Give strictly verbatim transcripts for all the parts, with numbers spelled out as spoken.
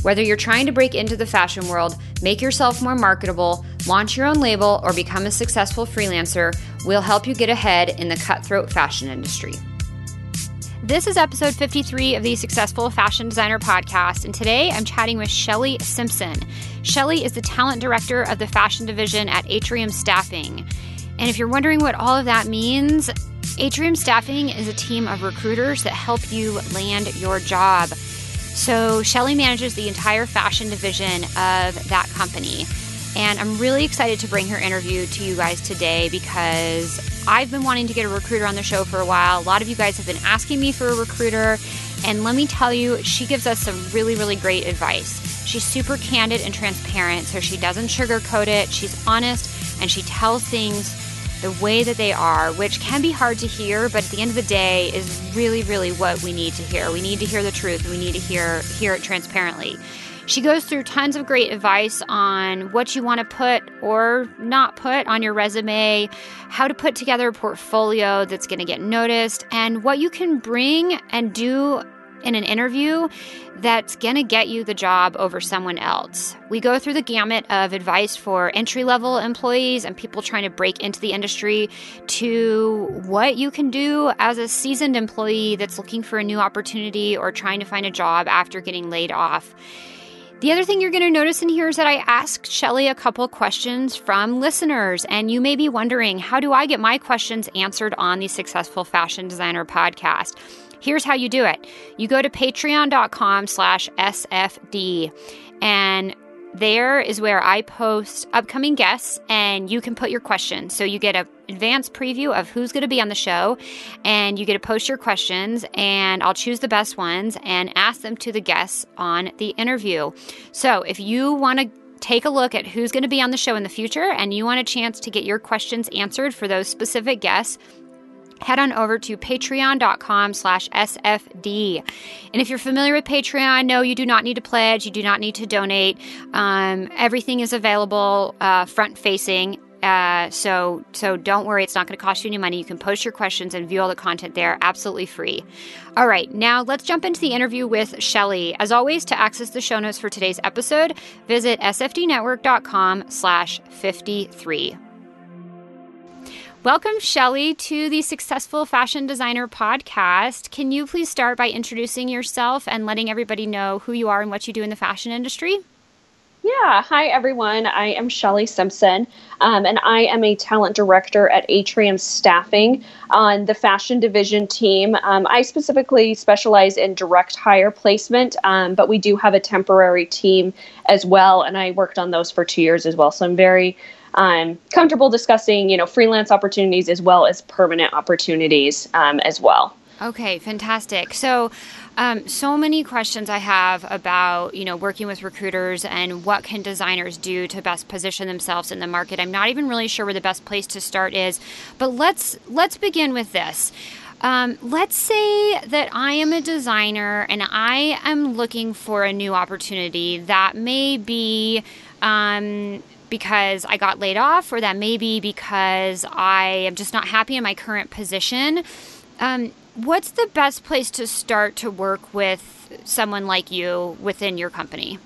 Whether you're trying to break into the fashion world, make yourself more marketable, launch your own label, or become a successful freelancer, we'll help you get ahead in the cutthroat fashion industry. This is episode fifty-three of the Successful Fashion Designer Podcast, and today I'm chatting with Shellie Simpson. Shellie is the talent director of the fashion division at Atrium Staffing. And if you're wondering what all of that means, Atrium Staffing is a team of recruiters that help you land your job. So Shellie manages the entire fashion division of that company. And I'm really excited to bring her interview to you guys today because I've been wanting to get a recruiter on the show for a while. A lot of you guys have been asking me for a recruiter. And let me tell you, she gives us some really, really great advice. She's super candid and transparent, so she doesn't sugarcoat it. She's honest, and she tells things the way that they are, which can be hard to hear, but at the end of the day is really, really what we need to hear. We need to hear the truth. We need to hear hear it transparently. She goes through tons of great advice on what you want to put or not put on your resume, how to put together a portfolio that's going to get noticed, and what you can bring and do in an interview that's going to get you the job over someone else. We go through the gamut of advice for entry-level employees and people trying to break into the industry to what you can do as a seasoned employee that's looking for a new opportunity or trying to find a job after getting laid off. The other thing you're going to notice in here is that I asked Shellie a couple questions from listeners, and you may be wondering, how do I get my questions answered on the Successful Fashion Designer Podcast? Here's how you do it. You go to patreon.com slash SFD, and there is where I post upcoming guests, and you can put your questions. So you get an advanced preview of who's going to be on the show, and you get to post your questions, and I'll choose the best ones and ask them to the guests on the interview. So if you want to take a look at who's going to be on the show in the future, and you want a chance to get your questions answered for those specific guests, head on over to patreon.com slash SFD. And if you're familiar with Patreon, no, you do not need to pledge. You do not need to donate. Um, everything is available uh, front-facing. Uh, so, so don't worry. It's not going to cost you any money. You can post your questions and view all the content there absolutely free. All right. Now let's jump into the interview with Shellie. As always, to access the show notes for today's episode, visit sfdnetwork.com slash 53. Welcome, Shellie, to the Successful Fashion Designer Podcast. Can you please start by introducing yourself and letting everybody know who you are and what you do in the fashion industry? Yeah. Hi, everyone. I am Shellie Simpson, um, and I am a talent director at Atrium Staffing on the fashion division team. Um, I specifically specialize in direct hire placement, um, but we do have a temporary team as well, and I worked on those for two years as well. So I'm very um, comfortable discussing, you know, freelance opportunities as well as permanent opportunities um, as well. Okay, fantastic. So, um, so many questions I have about, you know, working with recruiters and what can designers do to best position themselves in the market. I'm not even really sure where the best place to start is, but let's let's begin with this. Um, let's say that I am a designer and I am looking for a new opportunity that may be um, because I got laid off, or that may be because I am just not happy in my current position. Um, What's the best place to start to work with someone like you within your company?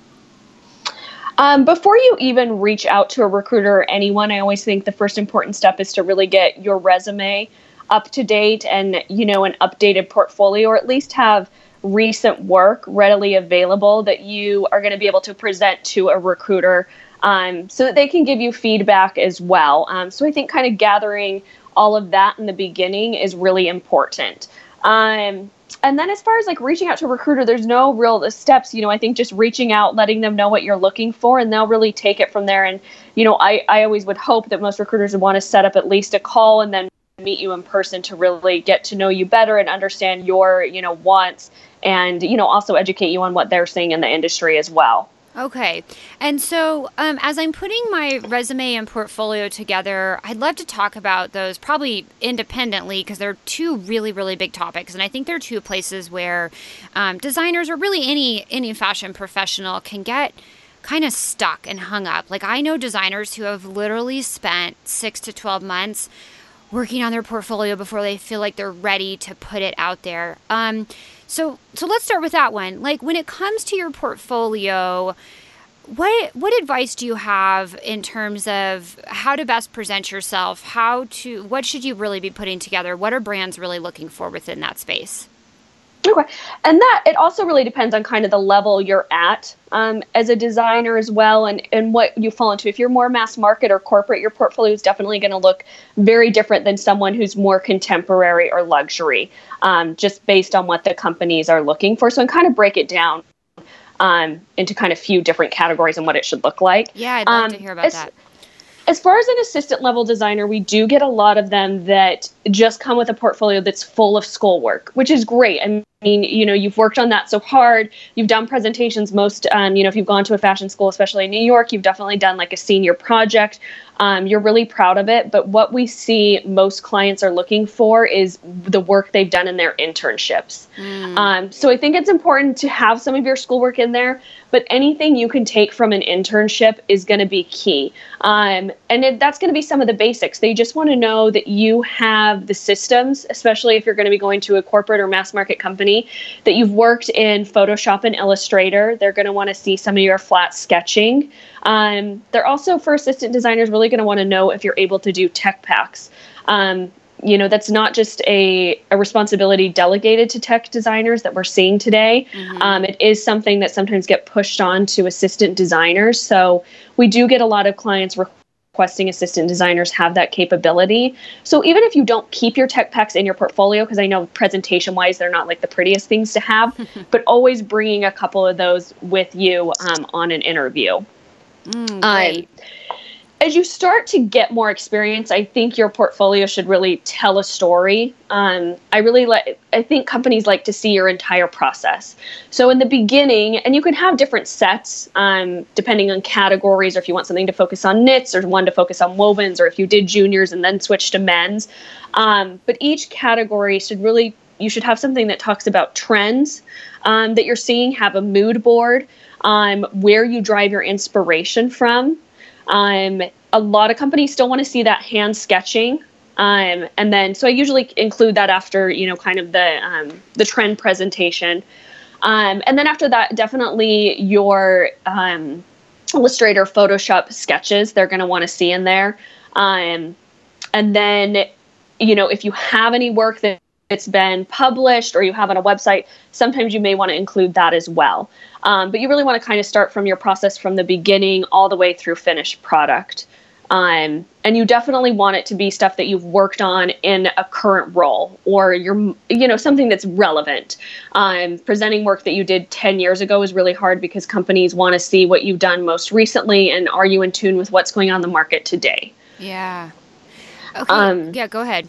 Um, before you even reach out to a recruiter or anyone, I always think the first important step is to really get your resume up to date and, you know, an updated portfolio, or at least have recent work readily available that you are going to be able to present to a recruiter um, so that they can give you feedback as well. Um, so I think kind of gathering all of that in the beginning is really important. Um, and then as far as like reaching out to a recruiter, there's no real steps, you know, I think just reaching out, letting them know what you're looking for, and they'll really take it from there. And, you know, I, I always would hope that most recruiters would want to set up at least a call and then meet you in person to really get to know you better and understand your, you know, wants, and, you know, also educate you on what they're seeing in the industry as well. Okay. And so um, as I'm putting my resume and portfolio together, I'd love to talk about those probably independently because they're two really, really big topics. And I think they're two places where um, designers or really any any fashion professional can get kind of stuck and hung up. Like I know designers who have literally spent six to twelve months working on their portfolio before they feel like they're ready to put it out there. Um, so, so let's start with that one. Like when it comes to your portfolio, what, what advice do you have in terms of how to best present yourself? How to, what should you really be putting together? What are brands really looking for within that space? Okay. And that, it also really depends on kind of the level you're at um, as a designer as well, and, and what you fall into. If you're more mass market or corporate, your portfolio is definitely going to look very different than someone who's more contemporary or luxury, um, just based on what the companies are looking for. So I kind of break it down um, into kind of few different categories and what it should look like. Yeah, I'd love um, to hear about that. As far as an assistant level designer, we do get a lot of them that just come with a portfolio that's full of schoolwork, which is great. I mean, you know, you've worked on that so hard. You've done presentations. Most, um, you know, if you've gone to a fashion school, especially in New York, you've definitely done like a senior project. Um, you're really proud of it. But what we see most clients are looking for is the work they've done in their internships. Mm. Um, so I think it's important to have some of your schoolwork in there, but anything you can take from an internship is going to be key. Um, and it, that's going to be some of the basics. They just want to know that you have the systems, especially if you're going to be going to a corporate or mass market company, that you've worked in Photoshop and Illustrator. They're going to want to see some of your flat sketching. Um, they're also, for assistant designers, really going to want to know if you're able to do tech packs. Um, you know, that's not just a, a responsibility delegated to tech designers that we're seeing today. Mm-hmm. Um, it is something that sometimes get pushed on to assistant designers. So we do get a lot of clients re- requesting assistant designers have that capability. So even if you don't keep your tech packs in your portfolio, because I know presentation-wise, they're not like the prettiest things to have, but always bringing a couple of those with you um, on an interview. Mm, great. Um, As you start to get more experience, I think your portfolio should really tell a story. Um, I really like, I think companies like to see your entire process. So in the beginning, and you can have different sets um, depending on categories, or if you want something to focus on knits, or one to focus on wovens, or if you did juniors and then switch to men's. Um, but each category should really, you should have something that talks about trends um, that you're seeing, have a mood board, um, where you drive your inspiration from. Um, a lot of companies still want to see that hand sketching. Um, and then, so I usually include that after, you know, kind of the, um, the trend presentation. Um, and then after that, definitely your, um, Illustrator, Photoshop sketches, they're going to want to see in there. Um, and then, you know, if you have any work that it's been published or you have on a website, sometimes you may want to include that as well. Um, but you really want to kind of start from your process from the beginning all the way through finished product. Um, and you definitely want it to be stuff that you've worked on in a current role, or you're, you know, something that's relevant. Um, presenting work that you did ten years ago is really hard because companies want to see what you've done most recently, and are you in tune with what's going on in the market today? Yeah. Okay. Um, yeah, go ahead.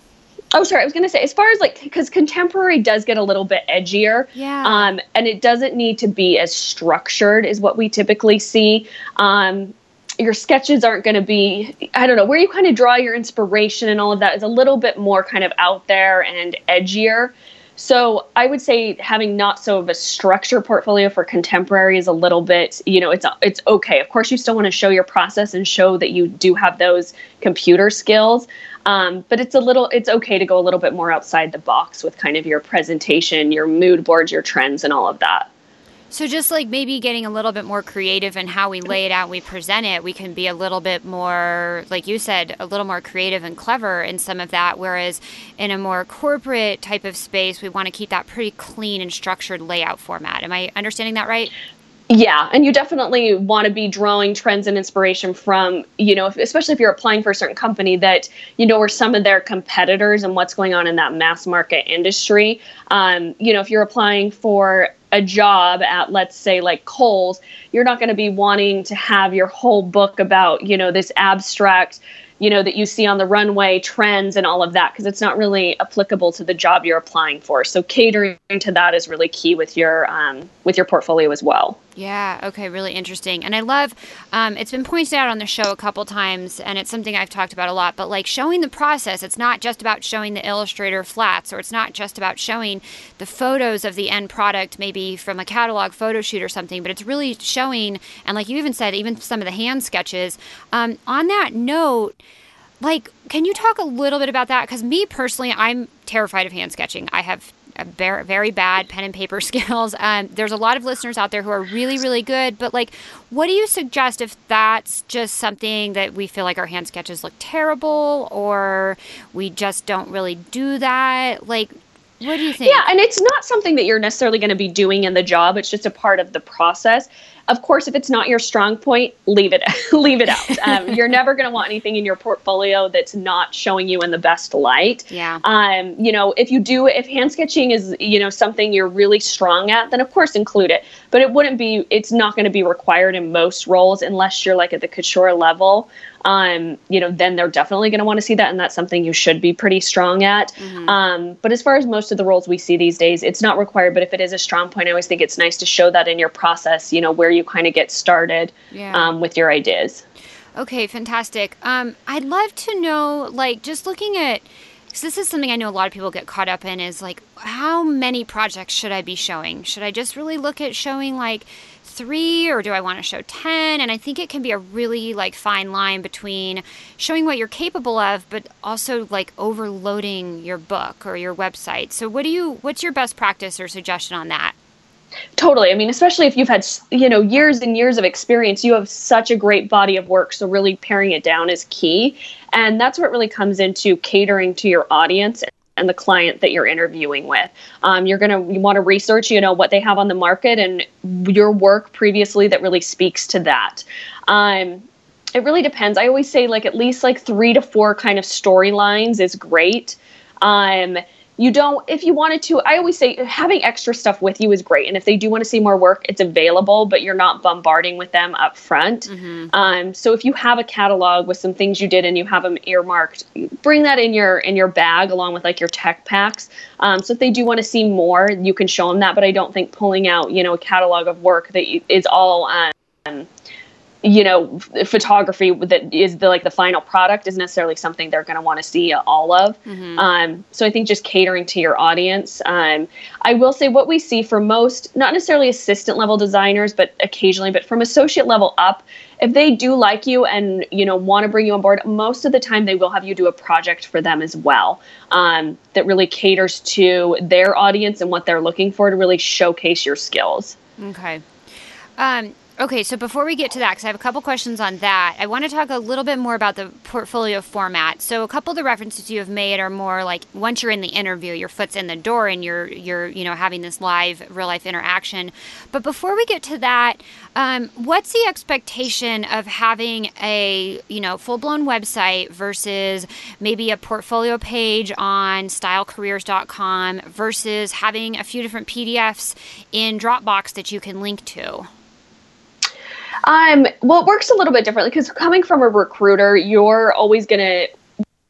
Oh, sorry. I was going to say, as far as like, because contemporary does get a little bit edgier. Yeah. Um, and it doesn't need to be as structured as what we typically see. Um, your sketches aren't going to be, I don't know, where you kind of draw your inspiration and all of that is a little bit more kind of out there and edgier. So I would say having not so of a structure portfolio for contemporary is a little bit, you know, it's it's okay. Of course, you still want to show your process and show that you do have those computer skills. Um, but it's a little, it's okay to go a little bit more outside the box with kind of your presentation, your mood boards, your trends, and all of that. So just like maybe getting a little bit more creative in how we lay it out and we present it, we can be a little bit more, like you said, a little more creative and clever in some of that. Whereas in a more corporate type of space, we want to keep that pretty clean and structured layout format. Am I understanding that right? Yeah. And you definitely want to be drawing trends and inspiration from, you know, if, especially if you're applying for a certain company that, you know, are some of their competitors and what's going on in that mass market industry. Um, you know, if you're applying for a job at, let's say, like Kohl's, you're not going to be wanting to have your whole book about, you know, this abstract, you know, that you see on the runway trends and all of that, because it's not really applicable to the job you're applying for. So catering to that is really key with your um, with your portfolio as well. Yeah. Okay. Really interesting. And I love, um, it's been pointed out on the show a couple times, and it's something I've talked about a lot, but like showing the process, it's not just about showing the Illustrator flats, or it's not just about showing the photos of the end product, maybe from a catalog photo shoot or something, but it's really showing, and like you even said, even some of the hand sketches. Um, on that note, like, can you talk a little bit about that? Because me personally, I'm terrified of hand sketching. I have A very, very bad pen and paper skills. Um, there's a lot of listeners out there who are really, really good, but like, what do you suggest if that's just something that we feel like our hand sketches look terrible, or we just don't really do that? Like, what do you think? Yeah, and it's not something that you're necessarily going to be doing in the job. It's just a part of the process. Of course, if it's not your strong point, leave it leave it out. Um, you're never going to want anything in your portfolio that's not showing you in the best light. Yeah. Um, you know, if you do, if hand sketching is, you know, something you're really strong at, then of course include it. But it wouldn't be, it's not going to be required in most roles unless you're like at the couture level. Um, you know, then they're definitely going to want to see that. And that's something you should be pretty strong at. Mm-hmm. Um, but as far as most of the roles we see these days, it's not required. But if it is a strong point, I always think it's nice to show that in your process, you know, where you kind of get started yeah. um, with your ideas. Okay, fantastic. Um, I'd love to know, like, just looking at, because this is something I know a lot of people get caught up in, is like, how many projects should I be showing? Should I just really look at showing like three, or do I want to show ten? And I think it can be a really like fine line between showing what you're capable of, but also like overloading your book or your website. So what do you, what's your best practice or suggestion on that? Totally. I mean, especially if you've had, you know, years and years of experience, you have such a great body of work. So really paring it down is key. And that's what really comes into catering to your audience and the client that you're interviewing with. Um, you're going to you want to research, you know, what they have on the market and your work previously that really speaks to that. Um, it really depends. I always say like at least like three to four kind of storylines is great. Um, You don't, if you wanted to, I always say having extra stuff with you is great. And if they do want to see more work, it's available, but you're not bombarding with them up front. Mm-hmm. Um, so if you have a catalog with some things you did and you have them earmarked, bring that in your in your bag along with like your tech packs. Um, so if they do want to see more, you can show them that. But I don't think pulling out, you know, a catalog of work that is all, um, you know, photography that is the, like the final product is necessarily something they're going to want to see all of. Mm-hmm. Um, so I think just catering to your audience. Um, I will say what we see for most, not necessarily assistant level designers, but occasionally, but from associate level up, if they do like you and, you know, want to bring you on board, most of the time they will have you do a project for them as well. Um, that really caters to their audience and what they're looking for to really showcase your skills. Okay. Um, Okay, so before we get to that, because I have a couple questions on that, I want to talk a little bit more about the portfolio format. So a couple of the references you have made are more like once you're in the interview, your foot's in the door and you're, you're you know, having this live real-life interaction. But before we get to that, um, what's the expectation of having a, you know, full-blown website versus maybe a portfolio page on style careers dot com versus having a few different P D Fs in Dropbox that you can link to? Um, well, it works a little bit differently because coming from a recruiter, you're always going to,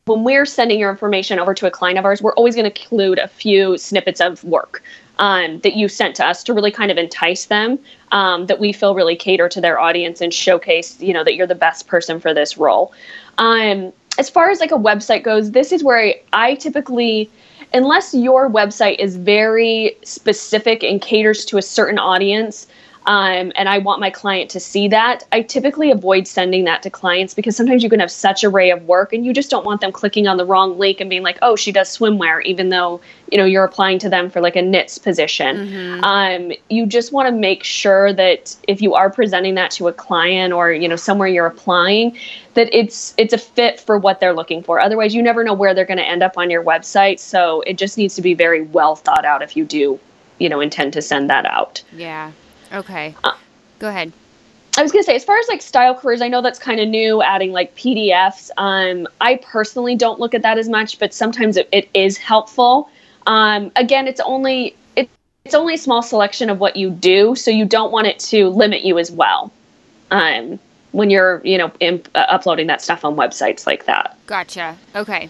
when we're sending your information over to a client of ours, we're always going to include a few snippets of work um, that you sent to us to really kind of entice them, um, that we feel really cater to their audience and showcase, you know, that you're the best person for this role. Um, as far as like a website goes, this is where I, I typically, unless your website is very specific and caters to a certain audience, Um, and I want my client to see that, I typically avoid sending that to clients because sometimes you can have such an array of work and you just don't want them clicking on the wrong link and being like, oh, she does swimwear, even though, you know, you're applying to them for like a knits position. Mm-hmm. Um, you just want to make sure that if you are presenting that to a client or, you know, somewhere you're applying, that it's, it's a fit for what they're looking for. Otherwise, you never know where they're going to end up on your website. So it just needs to be very well thought out if you do, you know, intend to send that out. Yeah. Okay. Uh, Go ahead. I was going to say, as far as like style careers, I know that's kind of new, adding like P D Fs. Um, I personally don't look at that as much, but sometimes it, it is helpful. Um, again, it's only, it, it's only a small selection of what you do. So you don't want it to limit you as well. Um, when you're, you know, imp- uh, uploading that stuff on websites like that. Gotcha. Okay.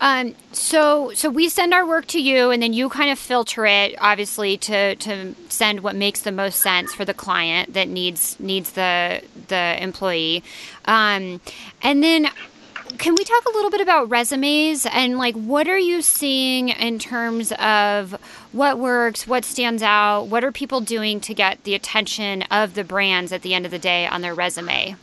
Um, so so we send our work to you, and then you kind of filter it, obviously, to, to send what makes the most sense for the client that needs needs the the employee. Um, and then can we talk a little bit about resumes and, like, what are you seeing in terms of what works, what stands out, what are people doing to get the attention of the brands at the end of the day on their resume?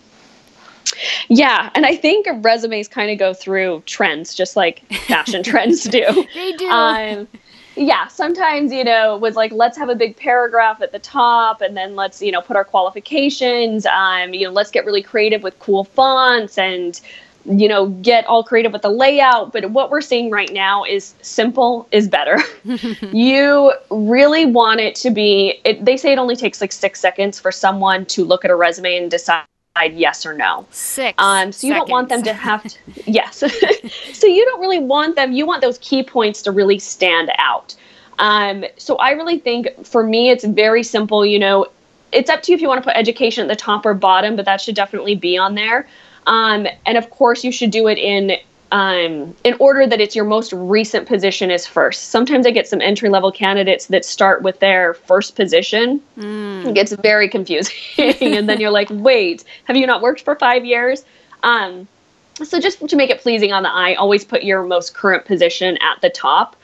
Yeah. And I think resumes kind of go through trends, just like fashion trends do. They do. Um, yeah. Sometimes, you know, with like, let's have a big paragraph at the top and then let's, you know, put our qualifications. Um, you know, let's get really creative with cool fonts and, you know, get all creative with the layout. But what we're seeing right now is simple is better. You really want it to be, it, they say it only takes like six seconds for someone to look at a resume and decide yes or no. Six. Um, so you seconds. Don't want them to have to, yes. So you don't really want them, you want those key points to really stand out. Um, so I really think for me, it's very simple. You know, it's up to you if you want to put education at the top or bottom, but that should definitely be on there. Um, and of course you should do it in, um, in order that it's your most recent position is first. Sometimes I get some entry-level candidates that start with their first position. Mm. It gets very confusing. And then you're like, wait, have you not worked for five years? Um, so just to make it pleasing on the eye, always put your most current position at the top.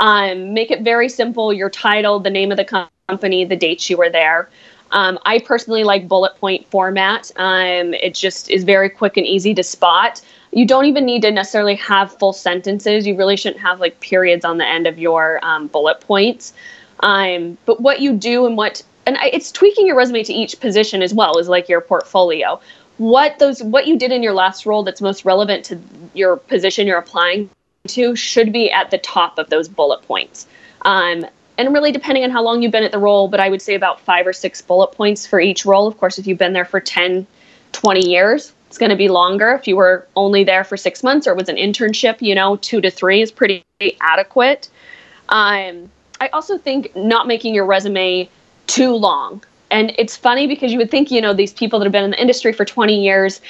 Um, make it very simple, your title, the name of the company, the dates you were there. Um, I personally like bullet point format. Um, it just is very quick and easy to spot. You don't even need to necessarily have full sentences. You really shouldn't have like periods on the end of your um, bullet points. Um, but what you do and what, and I, it's tweaking your resume to each position as well as like your portfolio. What those, what you did in your last role that's most relevant to your position you're applying to should be at the top of those bullet points. Um, And really, depending on how long you've been at the role, but I would say about five or six bullet points for each role. Of course, if you've been there for ten, twenty years, it's going to be longer. If you were only there for six months or it was an internship, you know, two to three is pretty adequate. Um, I also think not making your resume too long. And it's funny because you would think, you know, these people that have been in the industry for twenty years,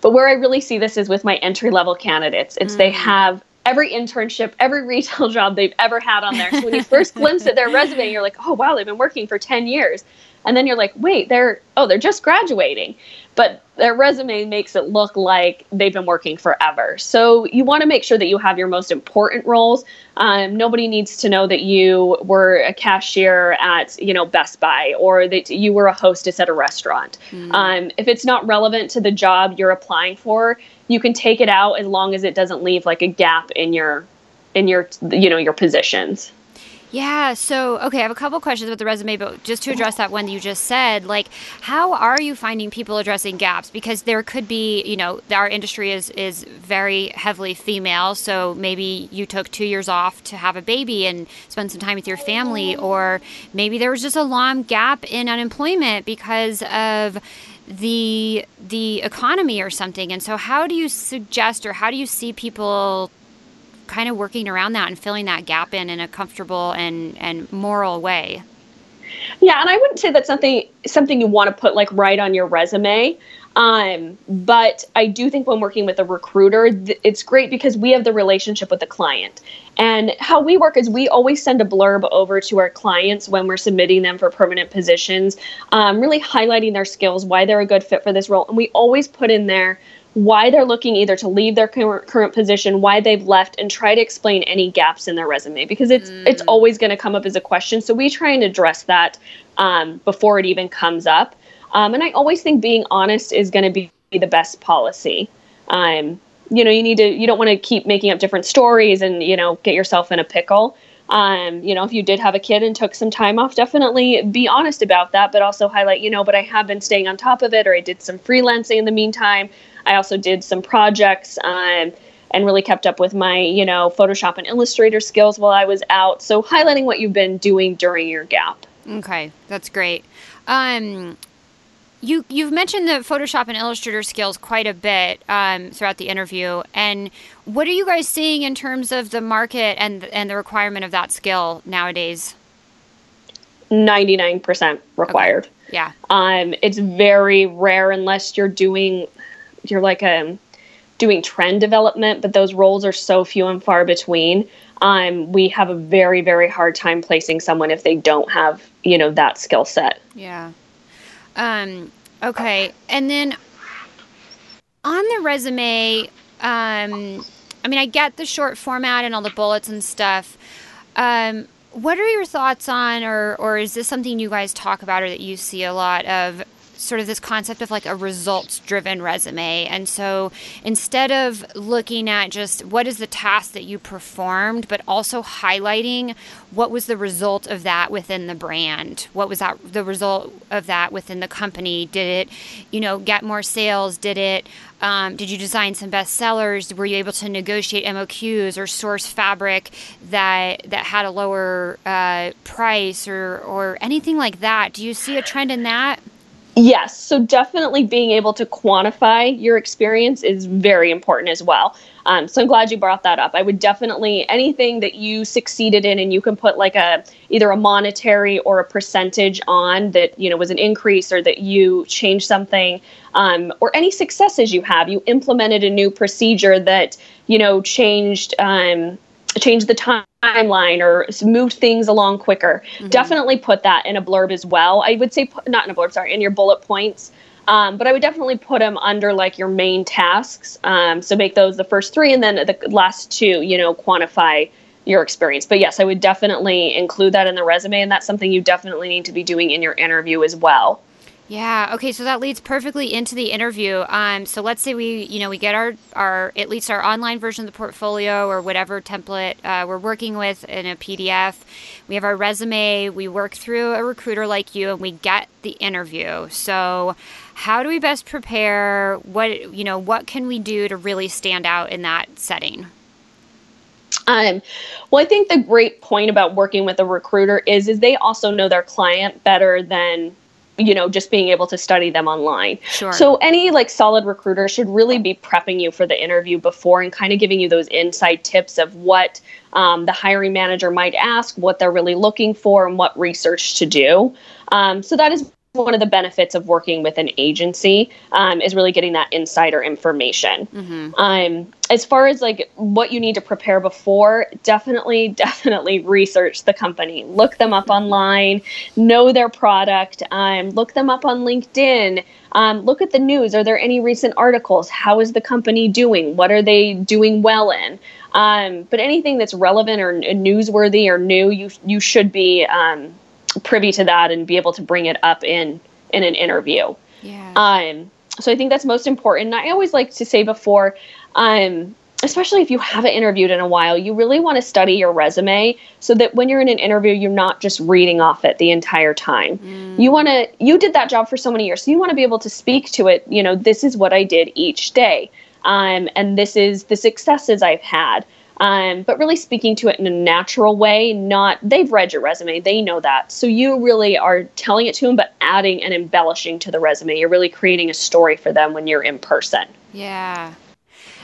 but where I really see this is with my entry-level candidates. It's mm. they have every internship, every retail job they've ever had on there. So when you first glimpse at their resume, you're like, oh, wow, they've been working for ten years. And then you're like, wait, they're, oh, they're just graduating. But their resume makes it look like they've been working forever. So you want to make sure that you have your most important roles. Um, nobody needs to know that you were a cashier at, you know, Best Buy or that you were a hostess at a restaurant. Mm. Um, if it's not relevant to the job you're applying for, you can take it out as long as it doesn't leave like a gap in your, in your, you know, your positions. Yeah. So, okay. I have a couple questions about the resume, but just to address that one that you just said, like, how are you finding people addressing gaps? Because there could be, you know, our industry is, is very heavily female. So maybe you took two years off to have a baby and spend some time with your family, or maybe there was just a long gap in unemployment because of the, the economy or something. And so how do you suggest, or how do you see people kind of working around that and filling that gap in in a comfortable and, and moral way? Yeah. And I wouldn't say that's something, something you want to put like right on your resume. Um, but I do think when working with a recruiter, th- it's great because we have the relationship with the client, and how we work is we always send a blurb over to our clients when we're submitting them for permanent positions, um, really highlighting their skills, why they're a good fit for this role. And we always put in there why they're looking either to leave their current position, why they've left, and try to explain any gaps in their resume, because it's mm. it's always going to come up as a question. So we try and address that um, before it even comes up. Um, and I always think being honest is going to be the best policy. Um, you know, you need to, you don't want to keep making up different stories and, you know, get yourself in a pickle. Um, you know, if you did have a kid and took some time off, definitely be honest about that, but also highlight, you know, but I have been staying on top of it, or I did some freelancing in the meantime. I also did some projects um, and really kept up with my, you know, Photoshop and Illustrator skills while I was out. So highlighting what you've been doing during your gap. Okay, that's great. Um, you, you've mentioned the Photoshop and Illustrator skills quite a bit um, throughout the interview. And what are you guys seeing in terms of the market and and the requirement of that skill nowadays? ninety-nine percent required. Okay. Yeah. Um, it's very rare unless you're doing... you're like a doing trend development, but those roles are so few and far between. Um, we have a very, very hard time placing someone if they don't have, you know, that skill set. Yeah. Um, okay. And then on the resume, um, I mean, I get the short format and all the bullets and stuff. Um, what are your thoughts on, or, or is this something you guys talk about or that you see a lot of, sort of this concept of like a results-driven resume? And so instead of looking at just what is the task that you performed, but also highlighting what was the result of that within the brand? What was that the result of that within the company? Did it, you know, get more sales? Did it, um, did you design some best sellers? Were you able to negotiate M O Qs or source fabric that that had a lower uh, price or or anything like that? Do you see a trend in that? Yes. So definitely being able to quantify your experience is very important as well. Um, so I'm glad you brought that up. I would definitely, anything that you succeeded in and you can put like a, either a monetary or a percentage on that, you know, was an increase or that you changed something, um, or any successes you have, you implemented a new procedure that, you know, changed, um, changed the time. timeline or move things along quicker. Mm-hmm. Definitely put that in a blurb as well. I would say put, not in a blurb, sorry, in your bullet points. Um, but I would definitely put them under like your main tasks. Um, so make those the first three and then the last two, you know, quantify your experience. But yes, I would definitely include that in the resume. And that's something you definitely need to be doing in your interview as well. Yeah. Okay. So that leads perfectly into the interview. Um, so let's say we, you know, we get our, our, at least our online version of the portfolio or whatever template uh, we're working with in a P D F. We have our resume. We work through a recruiter like you and we get the interview. So how do we best prepare? What, you know, what can we do to really stand out in that setting? Um, well, I think the great point about working with a recruiter is, is they also know their client better than, you know, just being able to study them online. Sure. So any like solid recruiter should really be prepping you for the interview before and kind of giving you those inside tips of what um, the hiring manager might ask, what they're really looking for, and what research to do. Um, so that is one of the benefits of working with an agency, um, is really getting that insider information. Mm-hmm. Um, as far as like what you need to prepare before, definitely, definitely research the company, look them up online, know their product, um, look them up on LinkedIn, um, look at the news. Are there any recent articles? How is the company doing? What are they doing well in? Um, but anything that's relevant or newsworthy or new, you, you should be, um, privy to that and be able to bring it up in, in an interview. Yeah. Um, so I think that's most important. I always like to say before, um, especially if you haven't interviewed in a while, you really want to study your resume so that when you're in an interview, you're not just reading off it the entire time. Mm. You want to, you did that job for so many years. So you want to be able to speak to it. You know, this is what I did each day. Um, and this is the successes I've had. Um, but really speaking to it in a natural way, not they've read your resume, they know that. So you really are telling it to them, but adding and embellishing to the resume. You're really creating a story for them when you're in person. Yeah.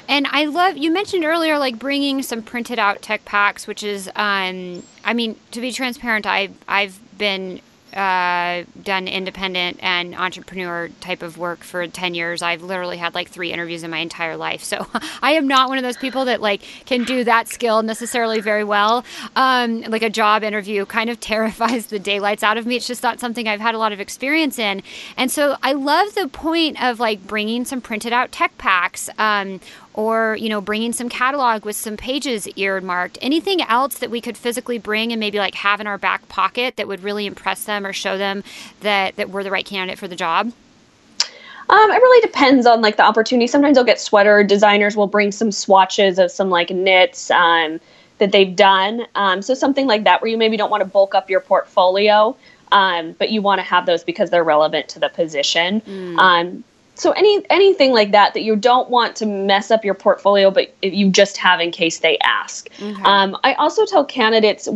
And I love, you mentioned earlier, like bringing some printed out tech packs, which is, um, I mean, to be transparent, I've, I've been, uh, done independent and entrepreneur type of work for ten years. I've literally had like three interviews in my entire life. So I am not one of those people that like can do that skill necessarily very well. Um, like a job interview kind of terrifies the daylights out of me. It's just not something I've had a lot of experience in. And so I love the point of like bringing some printed out tech packs, um, or, you know, bringing some catalog with some pages earmarked. Anything else that we could physically bring and maybe like have in our back pocket that would really impress them or show them that, that we're the right candidate for the job? Um, it really depends on like the opportunity. Sometimes I'll get sweater designers will bring some swatches of some like knits, um, that they've done. Um, so something like that where you maybe don't want to bulk up your portfolio, um, but you want to have those because they're relevant to the position. Mm. Um, So any anything like that that you don't want to mess up your portfolio, but you just have in case they ask. Okay. Um, I also tell candidates,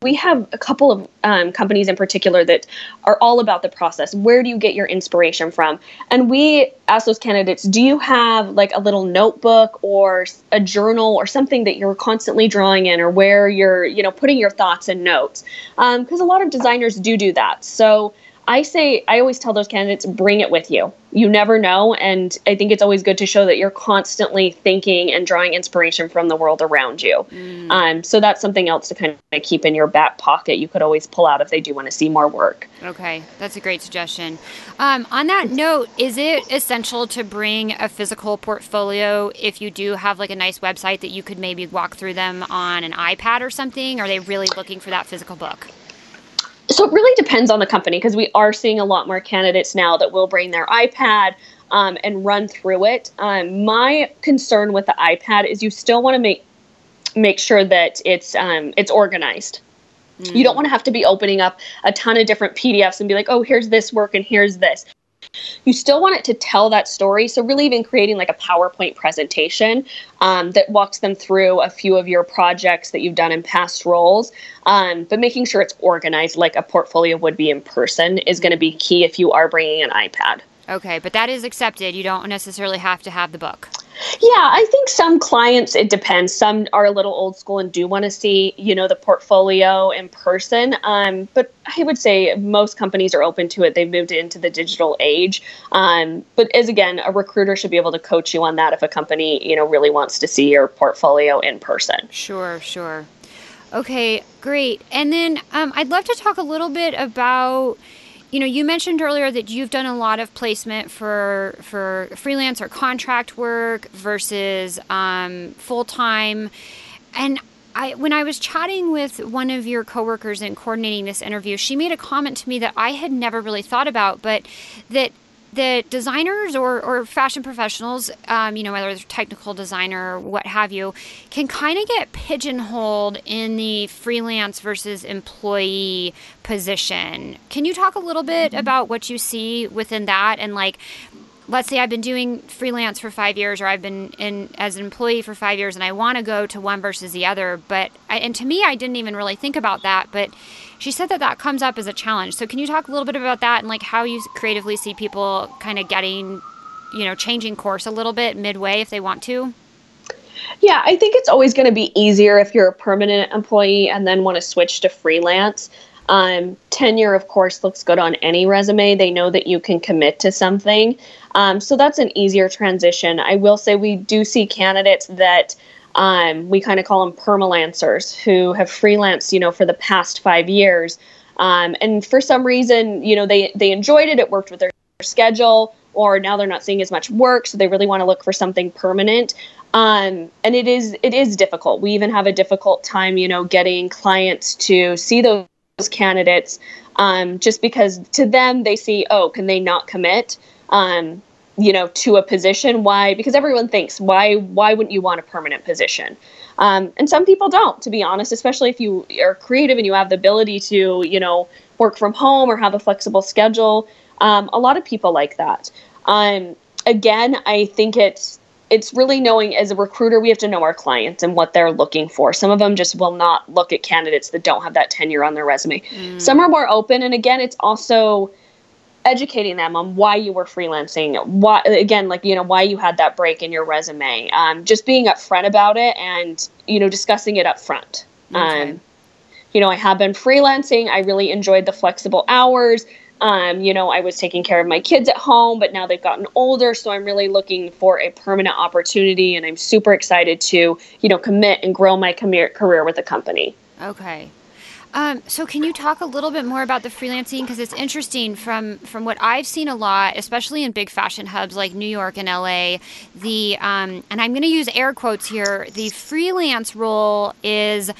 we have a couple of um, companies in particular that are all about the process. Where do you get your inspiration from? And we ask those candidates, do you have like a little notebook or a journal or something that you're constantly drawing in or where you're, you know, putting your thoughts and notes? Um, because a lot of designers do do that. So I say, I always tell those candidates, bring it with you. You never know. And I think it's always good to show that you're constantly thinking and drawing inspiration from the world around you. Mm. Um, so that's something else to kind of keep in your back pocket. You could always pull out if they do want to see more work. Okay. That's a great suggestion. Um, on that note, is it essential to bring a physical portfolio if you do have like a nice website that you could maybe walk through them on an iPad or something? Are they really looking for that physical book? So it really depends on the company, because we are seeing a lot more candidates now that will bring their iPad um, and run through it. Um, my concern with the iPad is you still want to make make sure that it's um, it's organized. Mm. You don't want to have to be opening up a ton of different P D Fs and be like, oh, here's this work and here's this. You still want it to tell that story. So really even creating like a PowerPoint presentation um, that walks them through a few of your projects that you've done in past roles, um, but making sure it's organized like a portfolio would be in person is going to be key if you are bringing an iPad. Okay, but that is accepted. You don't necessarily have to have the book. Yeah, I think some clients, it depends. Some are a little old school and do want to see, you know, the portfolio in person. Um, but I would say most companies are open to it. They've moved into the digital age. Um, but as again, a recruiter should be able to coach you on that if a company, you know, really wants to see your portfolio in person. Sure, sure. Okay, great. And then um, I'd love to talk a little bit about, you know, you mentioned earlier that you've done a lot of placement for for freelance or contract work versus um, full-time. And I, when I was chatting with one of your coworkers and coordinating this interview, she made a comment to me that I had never really thought about, but that that designers or, or fashion professionals, um, you know, whether they're technical designer, what have you, can kind of get pigeonholed in the freelance versus employee position. Can you talk a little bit about what you see within that? And like, let's say I've been doing freelance for five years or I've been in as an employee for five years and I want to go to one versus the other. But I, and to me, I didn't even really think about that. But she said that that comes up as a challenge. So can you talk a little bit about that and like how you creatively see people kind of getting, you know, changing course a little bit midway if they want to? Yeah, I think it's always going to be easier if you're a permanent employee and then want to switch to freelance. Um, tenure, of course, looks good on any resume. They know that you can commit to something. Um, so that's an easier transition. I will say we do see candidates that um, we kind of call them permalancers who have freelanced, you know, for the past five years. Um, and for some reason, you know, they, they enjoyed it. It worked with their schedule, or now they're not seeing as much work. So they really want to look for something permanent. Um, and it is, it is difficult. We even have a difficult time, you know, getting clients to see those candidates, um, just because to them they see, oh, can they not commit, um, you know, to a position? Why? Because everyone thinks, why, why wouldn't you want a permanent position? Um, and some people don't, to be honest, especially if you are creative and you have the ability to, you know, work from home or have a flexible schedule. Um, a lot of people like that. Um, again, I think it's, it's really knowing as a recruiter, we have to know our clients and what they're looking for. Some of them just will not look at candidates that don't have that tenure on their resume. Mm. Some are more open. And again, it's also educating them on why you were freelancing. Why, again, like, you know, why you had that break in your resume. Um, just being upfront about it and, you know, discussing it upfront. Okay. Um, you know, I have been freelancing. I really enjoyed the flexible hours. Um, you know, I was taking care of my kids at home, but now they've gotten older. So I'm really looking for a permanent opportunity and I'm super excited to, you know, commit and grow my career with the company. Okay. Um, so can you talk a little bit more about the freelancing? Because it's interesting from, from what I've seen a lot, especially in big fashion hubs like New York and L A, the, um, and I'm going to use air quotes here, the freelance role is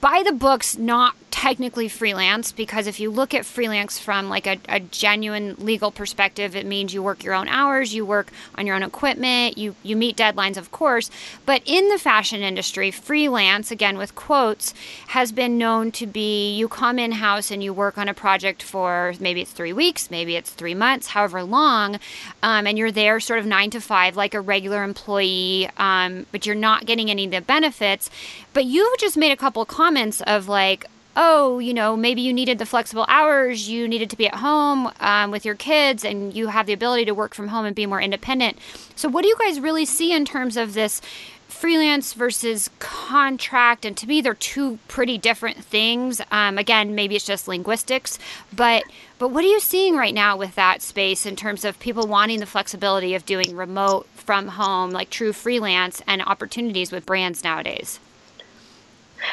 by the books, not technically freelance, because if you look at freelance from like a, a genuine legal perspective, it means you work your own hours, you work on your own equipment, you, you meet deadlines, of course. But in the fashion industry, freelance, again with quotes, has been known to be you come in-house and you work on a project for maybe it's three weeks, maybe it's three months, however long, um, and you're there sort of nine to five like a regular employee, um, but you're not getting any of the benefits. But you've just made a couple comments of like, oh, you know, maybe you needed the flexible hours, you needed to be at home um, with your kids, and you have the ability to work from home and be more independent. So what do you guys really see in terms of this freelance versus contract? And to me, they're two pretty different things. Um, again, maybe it's just linguistics, but but what are you seeing right now with that space in terms of people wanting the flexibility of doing remote from home, like true freelance, and opportunities with brands nowadays?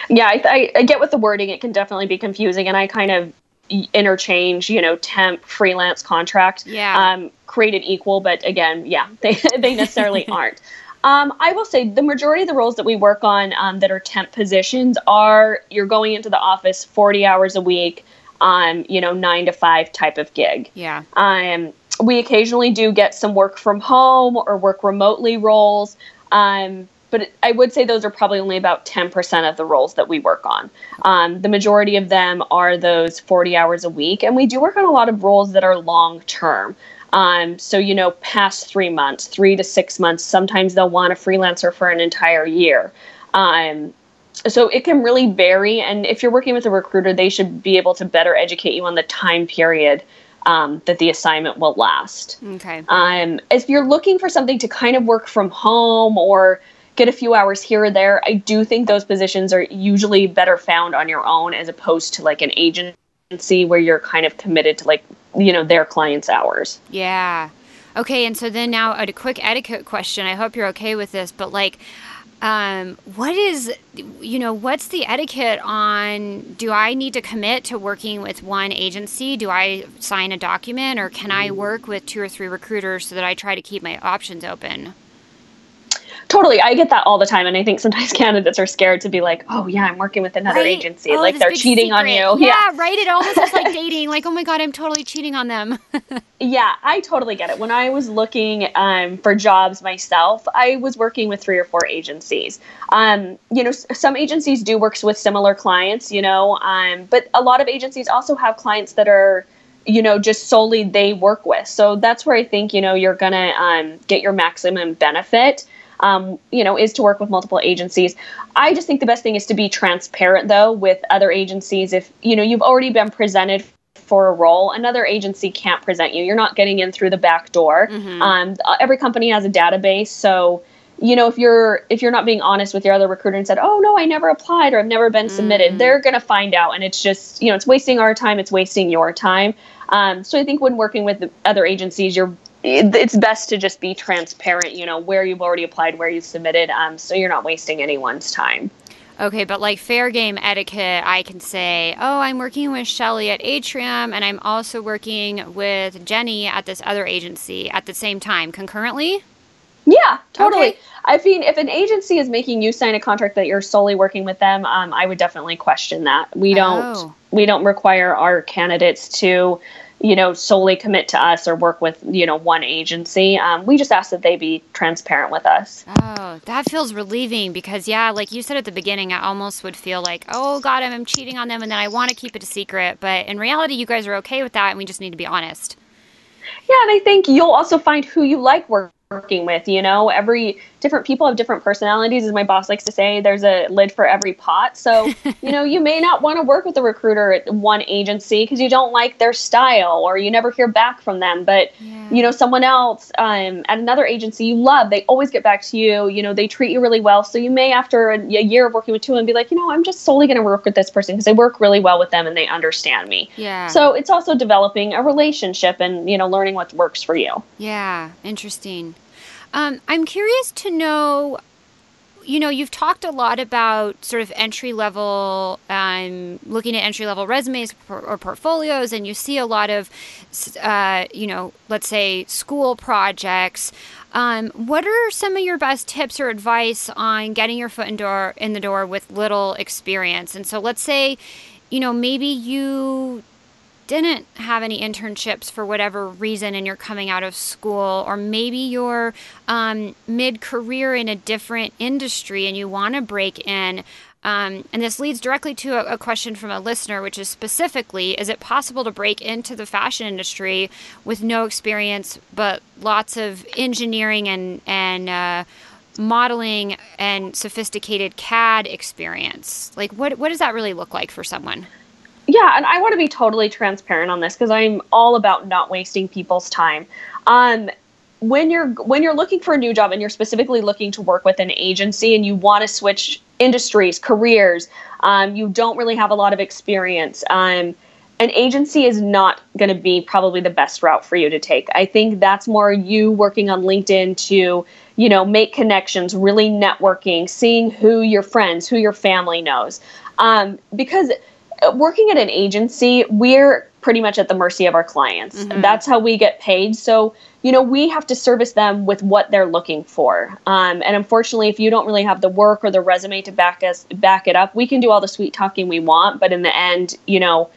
Yeah, I, I get with the wording. It can definitely be confusing, and I kind of interchange, you know, temp, freelance, contract, yeah. um, created equal. But again, yeah, they, they necessarily aren't. Um, I will say the majority of the roles that we work on um, that are temp positions are you're going into the office forty hours a week, um, you know, nine to five type of gig. Yeah. Um, we occasionally do get some work from home or work remotely roles. Um, but I would say those are probably only about ten percent of the roles that we work on. Um, the majority of them are those forty hours a week. And we do work on a lot of roles that are long term. Um, so, you know, past three months, three to six months, sometimes they'll want a freelancer for an entire year. Um, so it can really vary. And if you're working with a recruiter, they should be able to better educate you on the time period um, that the assignment will last. Okay. Um, if you're looking for something to kind of work from home or get a few hours here or there, I do think those positions are usually better found on your own as opposed to like an agent. And see where you're kind of committed to, like, you know, their clients' hours. Yeah. Okay. And so then now a quick etiquette question. I hope you're okay with this, but like, um, what is, you know, what's the etiquette on, do I need to commit to working with one agency? Do I sign a document, or can I work with two or three recruiters so that I try to keep my options open? Totally. I get that all the time. And I think sometimes candidates are scared to be like, oh, yeah, I'm working with another right. agency. Oh, like they're cheating secret. on you. Yeah, yeah, right. It almost is like dating. Like, oh, my God, I'm totally cheating on them. Yeah, I totally get it. When I was looking um, for jobs myself, I was working with three or four agencies. Um, you know, some agencies do work with similar clients, you know, um, but a lot of agencies also have clients that are, you know, just solely they work with. So that's where I think, you know, you're going to um, get your maximum benefit. Um, you know, is to work with multiple agencies. I just think the best thing is to be transparent, though, with other agencies. If, you know, you've already been presented for a role, another agency can't present you. You're not getting in through the back door. Mm-hmm. Um, every company has a database. So, you know, if you're if you're not being honest with your other recruiter and said, oh, no, I never applied or I've never been mm-hmm. submitted, they're going to find out. And it's just, you know, it's wasting our time. It's wasting your time. Um, so I think when working with the other agencies, you're it's best to just be transparent, you know, where you've already applied, where you've submitted, um, so you're not wasting anyone's time. Okay, but like fair game etiquette, I can say, oh, I'm working with Shellie at Atrium, and I'm also working with Jenny at this other agency at the same time, concurrently? Yeah, totally. Okay. I mean, if an agency is making you sign a contract that you're solely working with them, um, I would definitely question that. We don't, oh. we don't require our candidates to... you know, solely commit to us or work with, you know, one agency. Um, we just ask that they be transparent with us. Oh, that feels relieving because, yeah, like you said at the beginning, I almost would feel like, oh, God, I'm cheating on them and then I want to keep it a secret. But in reality, you guys are okay with that and we just need to be honest. Yeah, and I think you'll also find who you like working. working with, you know, every different people have different personalities. As my boss likes to say, there's a lid for every pot. So, you know, you may not want to work with a recruiter at one agency because you don't like their style or you never hear back from them. But, yeah. you know, someone else um, at another agency you love, they always get back to you. You know, they treat you really well. So you may, after a, a year of working with two and be like, you know, I'm just solely going to work with this person because they work really well with them and they understand me. Yeah. So it's also developing a relationship and, you know, learning what works for you. Yeah. Interesting. Um, I'm curious to know, you know, you've talked a lot about sort of entry level, um, looking at entry level resumes or, or portfolios, and you see a lot of, uh, you know, let's say school projects. Um, what are some of your best tips or advice on getting your foot in door in the door with little experience? And so let's say, you know, maybe you didn't have any internships for whatever reason and you're coming out of school, or maybe you're um, mid-career in a different industry and you want to break in. Um, and this leads directly to a, a question from a listener, which is specifically, is it possible to break into the fashion industry with no experience but lots of engineering and, and uh, modeling and sophisticated C A D experience? Like, what what does that really look like for someone? Yeah, and I want to be totally transparent on this because I'm all about not wasting people's time. Um, when you're when you're looking for a new job and you're specifically looking to work with an agency and you want to switch industries, careers, um, you don't really have a lot of experience, um, an agency is not going to be probably the best route for you to take. I think that's more you working on LinkedIn to, you know, make connections, really networking, seeing who your friends, who your family knows. Um, because working at an agency, we're pretty much at the mercy of our clients. Mm-hmm. That's how we get paid. So, you know, we have to service them with what they're looking for. Um, and unfortunately, if you don't really have the work or the resume to back us, back it up, we can do all the sweet talking we want. But in the end, you know,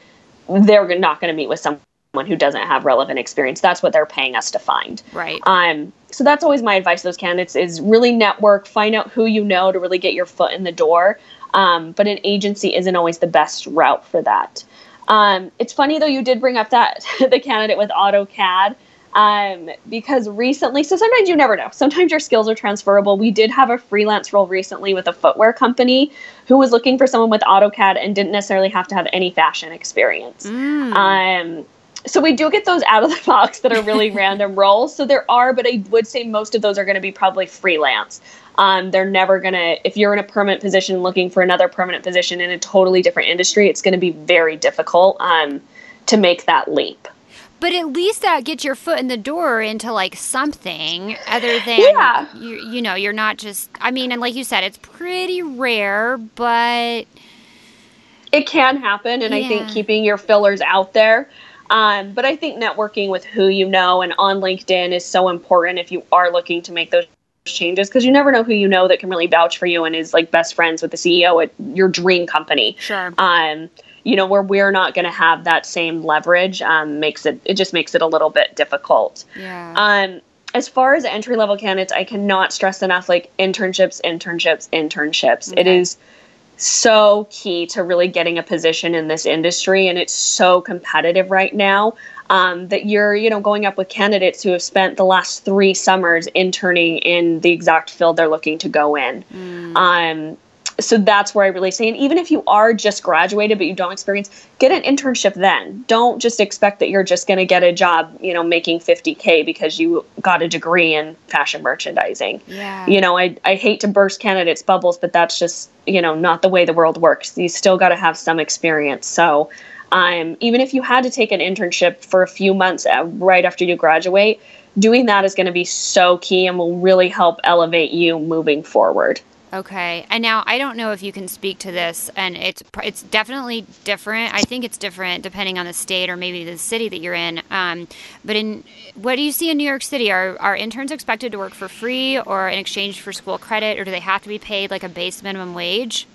they're not going to meet with someone who doesn't have relevant experience. That's what they're paying us to find. Right. Um, so that's always my advice to those candidates is really network, find out who you know to really get your foot in the door. Um, but an agency isn't always the best route for that. Um, it's funny though, you did bring up that the candidate with AutoCAD, um, because recently, so sometimes you never know, sometimes your skills are transferable. We did have a freelance role recently with a footwear company who was looking for someone with AutoCAD and didn't necessarily have to have any fashion experience. Mm. Um, So we do get those out of the box that are really random roles. So there are, but I would say most of those are going to be probably freelance. Um, they're never going to, if you're in a permanent position looking for another permanent position in a totally different industry, it's going to be very difficult um, to make that leap. But at least that gets your foot in the door into like something other than, yeah. you, you know, you're not just, I mean, and like you said, it's pretty rare, but. It can happen. And yeah. I think keeping your fillers out there. Um, but I think networking with who you know and on LinkedIn is so important if you are looking to make those changes, because you never know who you know that can really vouch for you and is like best friends with the C E O at your dream company. Sure. Um, you know, where we're not going to have that same leverage um, makes it, it just makes it a little bit difficult. Yeah. Um, as far as entry-level candidates, I cannot stress enough, like internships, internships, internships. Okay. It is so key to really getting a position in this industry, and it's so competitive right now um, that you're, you know, going up with candidates who have spent the last three summers interning in the exact field they're looking to go in. Mm. Um, so that's where I really say, and even if you are just graduated but you don't experience, get an internship then. Don't just expect that you're just going to get a job, you know, making fifty K because you got a degree in fashion merchandising. Yeah. You know, I I hate to burst candidates' bubbles, but that's just, you know, not the way the world works. You still got to have some experience. So um, even if you had to take an internship for a few months right after you graduate, doing that is going to be so key and will really help elevate you moving forward. Okay. And now I don't know if you can speak to this, and it's it's definitely different. I think it's different depending on the state or maybe the city that you're in. Um, but in what do you see in New York City? Are are interns expected to work for free or in exchange for school credit, or do they have to be paid like a base minimum wage?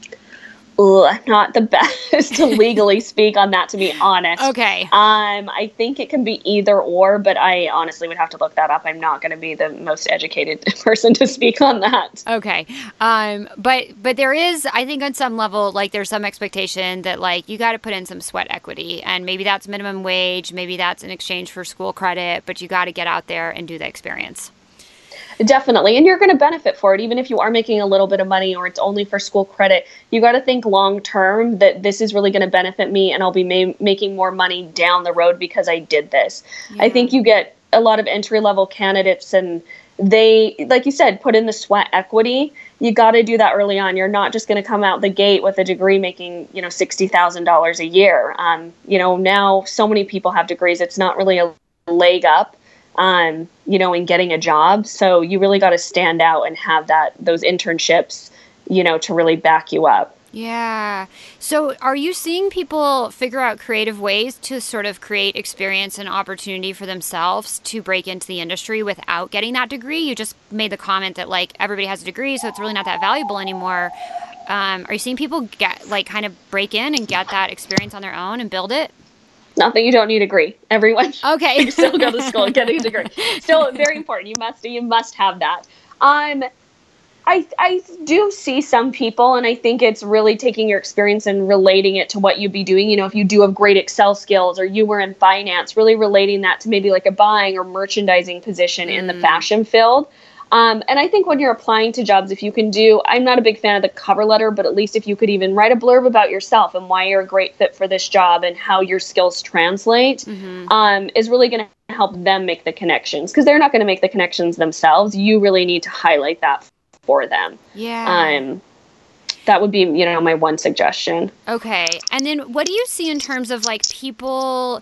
Ooh, I'm not the best to legally speak on that, to be honest. Okay. Um, I think it can be either or, but I honestly would have to look that up. I'm not going to be the most educated person to speak on that. Okay. Um, but but there is, I think on some level, like there's some expectation that like you got to put in some sweat equity, and maybe that's minimum wage, maybe that's in exchange for school credit, but you got to get out there and do the experience. Definitely. And you're going to benefit for it. Even if you are making a little bit of money or it's only for school credit, you got to think long term that this is really going to benefit me and I'll be ma- making more money down the road because I did this. Yeah. I think you get a lot of entry level candidates and they, like you said, put in the sweat equity. You got to do that early on. You're not just going to come out the gate with a degree making, you know, sixty thousand dollars a year. Um, you know, now so many people have degrees. It's not really a leg up. Um, you know, in getting a job. So you really got to stand out and have that, those internships, you know, to really back you up. Yeah. So are you seeing people figure out creative ways to sort of create experience and opportunity for themselves to break into the industry without getting that degree? You just made the comment that like everybody has a degree, so it's really not that valuable anymore. Um, are you seeing people get like kind of break in and get that experience on their own and build it? Not that you don't need a degree, everyone. Okay. You still go to school and get a degree. Still very important. You must you must have that. Um, I I do see some people, and I think it's really taking your experience and relating it to what you'd be doing. You know, if you do have great Excel skills or you were in finance, really relating that to maybe like a buying or merchandising position mm. in the fashion field. Um, and I think when you're applying to jobs, if you can do, I'm not a big fan of the cover letter, but at least if you could even write a blurb about yourself and why you're a great fit for this job and how your skills translate, mm-hmm. um, is really going to help them make the connections, because they're not going to make the connections themselves. You really need to highlight that for them. Yeah. Um, that would be, you know, my one suggestion. Okay. And then what do you see in terms of like people,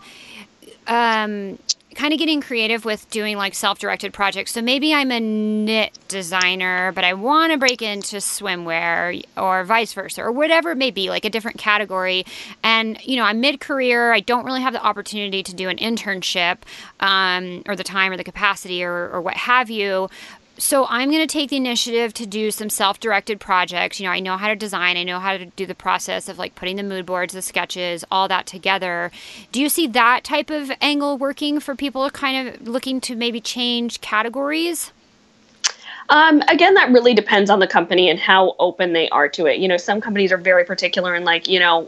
um, kind of getting creative with doing like self-directed projects? So maybe I'm a knit designer, but I want to break into swimwear or vice versa or whatever it may be, like a different category. And, you know, I'm mid-career. I don't really have the opportunity to do an internship um, or the time or the capacity or, or what have you. So I'm going to take the initiative to do some self-directed projects. You know, I know how to design. I know how to do the process of like putting the mood boards, the sketches, all that together. Do you see that type of angle working for people kind of looking to maybe change categories? Um, again, that really depends on the company and how open they are to it. You know, some companies are very particular and like, you know,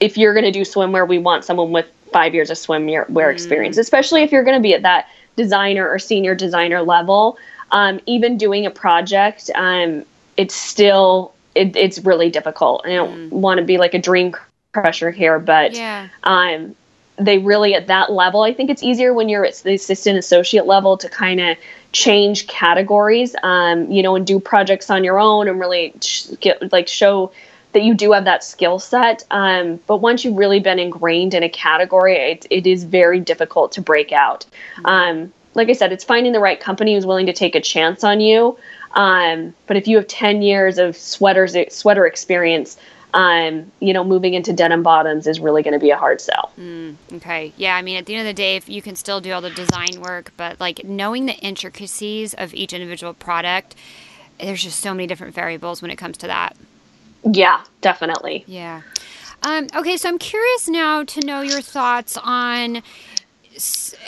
if you're going to do swimwear, we want someone with five years of swimwear mm. experience, especially if you're going to be at that designer or senior designer level. Um, even doing a project, um, it's still, it, it's really difficult. I don't mm. want to be like a dream crusher here, but yeah. um, they really at that level, I think it's easier when you're at the assistant associate level to kind of change categories, um, you know, and do projects on your own and really sh- get, like show that you do have that skill set. Um, but once you've really been ingrained in a category, it, it is very difficult to break out. Mm. Um, Like I said, it's finding the right company who's willing to take a chance on you. Um, but if you have ten years of sweaters, sweater experience, um, you know, moving into denim bottoms is really going to be a hard sell. Mm, okay. Yeah. I mean, at the end of the day, if you can still do all the design work, but like knowing the intricacies of each individual product, there's just so many different variables when it comes to that. Yeah, definitely. Yeah. Um, okay. So I'm curious now to know your thoughts on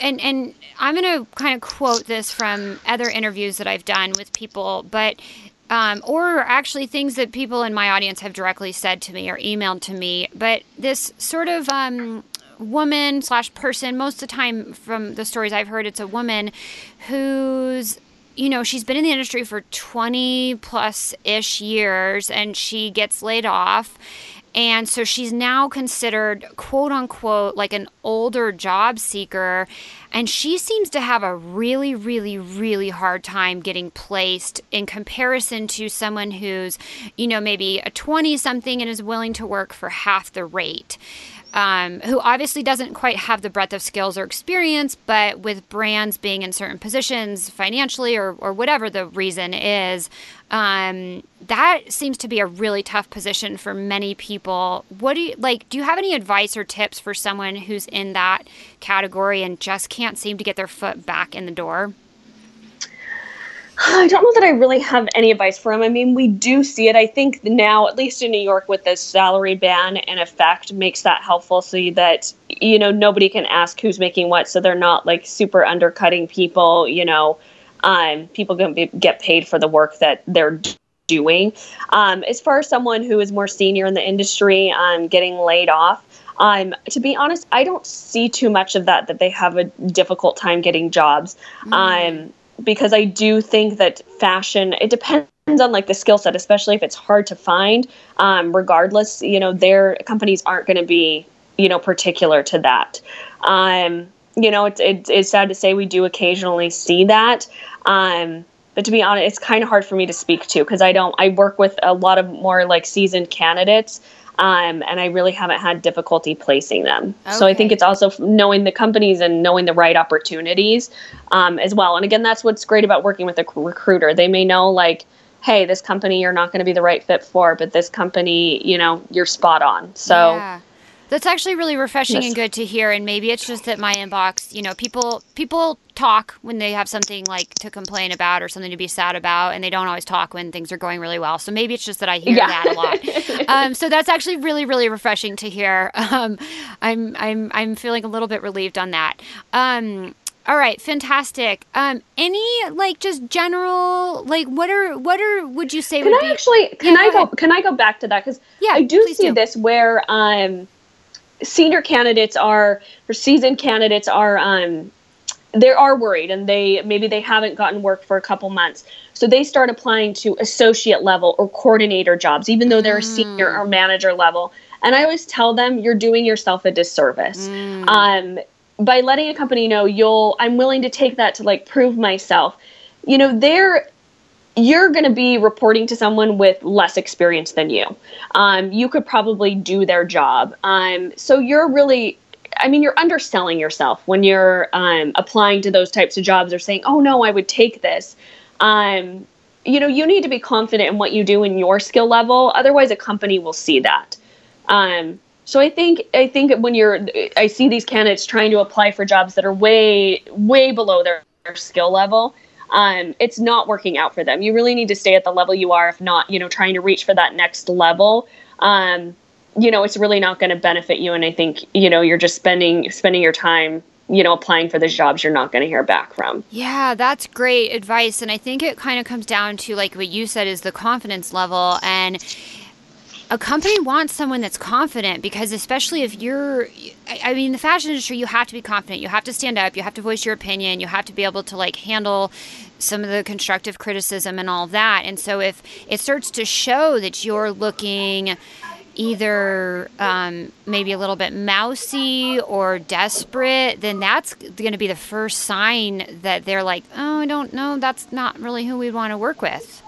And and I'm going to kind of quote this from other interviews that I've done with people, but um, or actually things that people in my audience have directly said to me or emailed to me. But this sort of um, woman slash person, most of the time from the stories I've heard, it's a woman who's, you know, she's been in the industry for twenty plus ish years and she gets laid off. And so she's now considered, quote unquote, like an older job seeker. And she seems to have a really, really, really hard time getting placed in comparison to someone who's, you know, maybe a twenty-something and is willing to work for half the rate, um, who obviously doesn't quite have the breadth of skills or experience, but with brands being in certain positions financially or, or whatever the reason is, um, that seems to be a really tough position for many people. What do you, like, do you have any advice or tips for someone who's in that category and just can't seem to get their foot back in the door? I don't know that I really have any advice for them. I mean, we do see it. I think now, at least in New York, with this salary ban in effect, makes that helpful so that, you know, nobody can ask who's making what, so they're not like super undercutting people. You know, um, people can be, get paid for the work that they're doing. Um, as far as someone who is more senior in the industry, um, getting laid off, Um, to be honest, I don't see too much of that, that they have a difficult time getting jobs, mm. um, because I do think that fashion, it depends on like the skill set, especially if it's hard to find, um, regardless, you know, their companies aren't going to be, you know, particular to that. Um, you know, it's, it, it's sad to say we do occasionally see that. Um, but to be honest, it's kind of hard for me to speak to, because I don't, I work with a lot of more like seasoned candidates, Um, and I really haven't had difficulty placing them. Okay. So I think it's also knowing the companies and knowing the right opportunities um, as well. And again, that's what's great about working with a recruiter. They may know like, hey, this company you're not going to be the right fit for, but this company, you know, you're spot on. So yeah. That's actually really refreshing yes. and good to hear. And maybe it's just that my inbox, you know, people people talk when they have something like to complain about or something to be sad about, and they don't always talk when things are going really well. So maybe it's just that I hear yeah. that a lot. Um, so that's actually really, really refreshing to hear. Um, I'm I'm I'm feeling a little bit relieved on that. Um, all right, fantastic. Um, any like just general like what are what are would you say? Can would I be, actually can yeah, I go, go can I go back to that? Because yeah, I do see do. this where um. Senior candidates are, or seasoned candidates are, um, they are worried, and they maybe they haven't gotten work for a couple months. So they start applying to associate level or coordinator jobs, even though they're mm. a senior or manager level. And I always tell them, you're doing yourself a disservice. Mm. Um, by letting a company know you'll, I'm willing to take that to like prove myself. You know, they're, you're going to be reporting to someone with less experience than you. Um, you could probably do their job. Um, so you're really, I mean, you're underselling yourself when you're um, applying to those types of jobs or saying, oh no, I would take this. Um, you know, you need to be confident in what you do in your skill level. Otherwise a company will see that. Um, so I think, I think when you're, I see these candidates trying to apply for jobs that are way, way below their, their skill level. Um, it's not working out for them. You really need to stay at the level you are. If not, you know, trying to reach for that next level, um, you know, it's really not going to benefit you. And I think, you know, you're just spending, spending your time, you know, applying for these jobs you're not going to hear back from. Yeah, that's great advice. And I think it kind of comes down to like what you said is the confidence level. And a company wants someone that's confident, because especially if you're, I mean, the fashion industry, you have to be confident. You have to stand up. You have to voice your opinion. You have to be able to like handle some of the constructive criticism and all that. And so if it starts to show that you're looking either um, maybe a little bit mousy or desperate, then that's going to be the first sign that they're like, oh, I don't know, that's not really who we want to work with.